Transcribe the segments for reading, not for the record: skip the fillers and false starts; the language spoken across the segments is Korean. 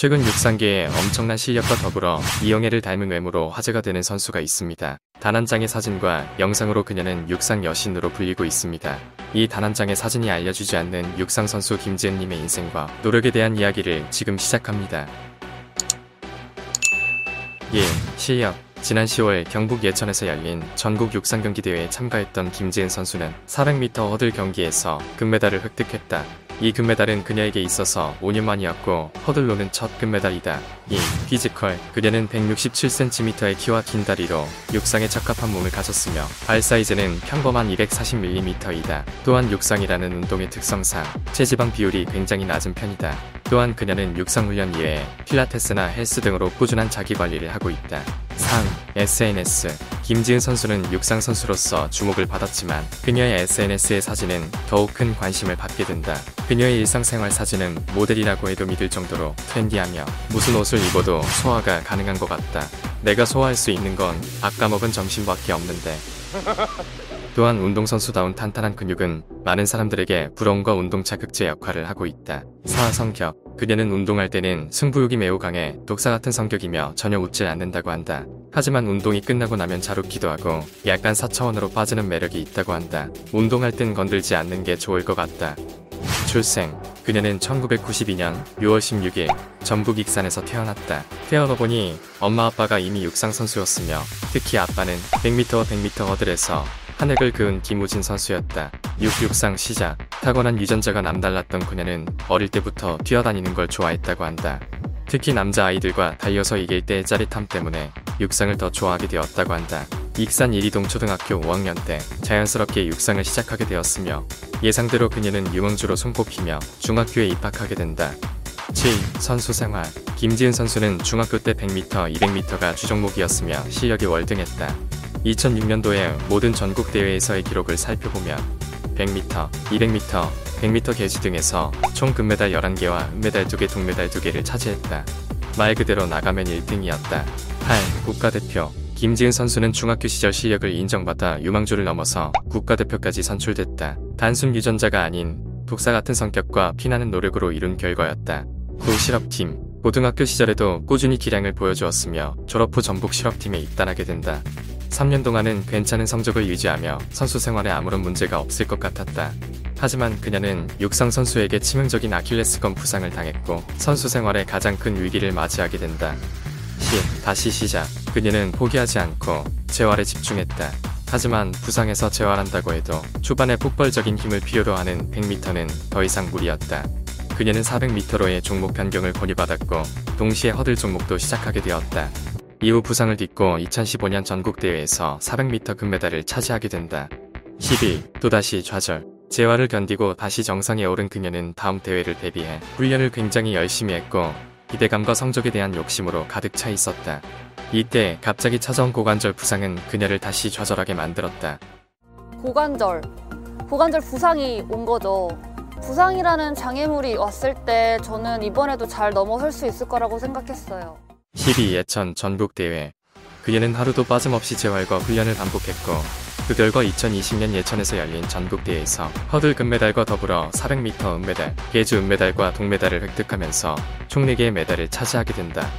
최근 육상계에 엄청난 실력과 더불어 이영애를 닮은 외모로 화제가 되는 선수가 있습니다. 단 한 장의 사진과 영상으로 그녀는 육상 여신으로 불리고 있습니다. 이 단 한 장의 사진이 알려주지 않는 육상 선수 김지은님의 인생과 노력에 대한 이야기를 지금 시작합니다. 실력. 지난 10월 경북 예천에서 열린 전국 육상경기대회에 참가했던 김지은 선수는 400m 허들 경기에서 금메달을 획득했다. 이 금메달은 그녀에게 있어서 5년 만이었고 허들로는 첫 금메달이다. 피지컬. 그녀는 167cm의 키와 긴 다리로 육상에 적합한 몸을 가졌으며 발 사이즈는 평범한 240mm이다. 또한 육상이라는 운동의 특성상 체지방 비율이 굉장히 낮은 편이다. 또한 그녀는 육상 훈련 이외에 필라테스나 헬스 등으로 꾸준한 자기관리를 하고 있다. 3. SNS. 김지은 선수는 육상 선수로서 주목을 받았지만 그녀의 SNS의 사진은 더욱 큰 관심을 받게 된다. 그녀의 일상생활 사진은 모델이라고 해도 믿을 정도로 트렌디하며 무슨 옷을 입어도 소화가 가능한 것 같다. 내가 소화할 수 있는 건 아까 먹은 점심밖에 없는데. 또한 운동선수다운 탄탄한 근육은 많은 사람들에게 부러움과 운동 자극제 역할을 하고 있다. 4. 성격. 그녀는 운동할 때는 승부욕이 매우 강해 독사 같은 성격이며 전혀 웃질 않는다고 한다. 하지만 운동이 끝나고 나면 잘 웃기도 하고 약간 사차원으로 빠지는 매력이 있다고 한다. 운동할 땐 건들지 않는 게 좋을 것 같다. 출생. 그녀는 1992년 6월 16일 전북 익산에서 태어났다. 태어나보니 엄마 아빠가 이미 육상선수였으며 특히 아빠는 100m와 100m 허들에서 한 획을 그은 김우진 선수였다. 육상 시작. 타고난 유전자가 남달랐던 그녀는 어릴 때부터 뛰어다니는 걸 좋아했다고 한다. 특히 남자아이들과 달려서 이길 때의 짜릿함 때문에 육상을 더 좋아하게 되었다고 한다. 익산 이리동초등학교 5학년 때 자연스럽게 육상을 시작하게 되었으며 예상대로 그녀는 유망주로 손꼽히며 중학교에 입학하게 된다. 7. 선수 생활. 김지은 선수는 중학교 때 100m, 200m가 주종목이었으며 실력이 월등했다. 2006년도에 모든 전국 대회에서의 기록을 살펴보면 100m, 200m, 100m 계지 등에서 총 금메달 11개와 은메달 2개, 동메달 2개를 차지했다. 말 그대로 나가면 1등이었다. 8. 국가대표. 김지은 선수는 중학교 시절 실력을 인정받아 유망주를 넘어서 국가대표까지 선출됐다. 단순 유전자가 아닌 독사 같은 성격과 피나는 노력으로 이룬 결과였다. 9. 실업팀. 고등학교 시절에도 꾸준히 기량을 보여주었으며 졸업 후 전북 실업팀에 입단하게 된다. 3년 동안은 괜찮은 성적을 유지하며 선수 생활에 아무런 문제가 없을 것 같았다. 하지만 그녀는 육상 선수에게 치명적인 아킬레스건 부상을 당했고 선수 생활에 가장 큰 위기를 맞이하게 된다. 10. 다시 시작. 그녀는 포기하지 않고 재활에 집중했다. 하지만 부상에서 재활한다고 해도 초반에 폭발적인 힘을 필요로 하는 100m는 더 이상 무리였다. 그녀는 400m로의 종목 변경을 권유받았고 동시에 허들 종목도 시작하게 되었다. 이후 부상을 딛고 2015년 전국대회에서 400m 금메달을 차지하게 된다. 11. 또다시 좌절. 재활을 견디고 다시 정상에 오른 그녀는 다음 대회를 대비해 훈련을 굉장히 열심히 했고 기대감과 성적에 대한 욕심으로 가득 차 있었다. 이때 갑자기 찾아온 고관절 부상은 그녀를 다시 좌절하게 만들었다. 고관절 부상이 온 거죠. 부상이라는 장애물이 왔을 때 저는 이번에도 잘 넘어설 수 있을 거라고 생각했어요. 12. 예천 전국대회. 그녀는 하루도 빠짐없이 재활과 훈련을 반복했고 그 결과 2020년 예천에서 열린 전국대회에서 허들 금메달과 더불어 400m 은메달, 계주 은메달과 동메달을 획득하면서 총 4개의 메달을 차지하게 된다.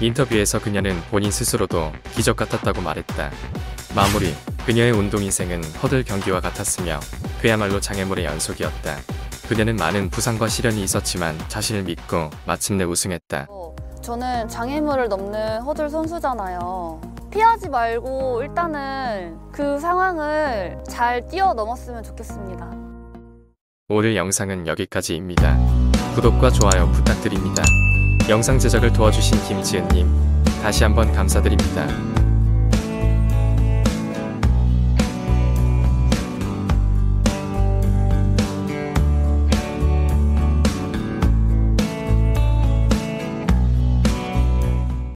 인터뷰에서 그녀는 본인 스스로도 기적 같았다고 말했다. 마무리. 그녀의 운동 인생은 허들 경기와 같았으며 그야말로 장애물의 연속이었다. 그녀는 많은 부상과 시련이 있었지만 자신을 믿고 마침내 우승했다. 저는 장애물을 넘는 허들 선수잖아요. 피하지 말고 일단은 그 상황을 잘 뛰어넘었으면 좋겠습니다. 오늘 영상은 여기까지입니다. 구독과 좋아요 부탁드립니다. 영상 제작을 도와주신 김지은님, 다시 한번 감사드립니다.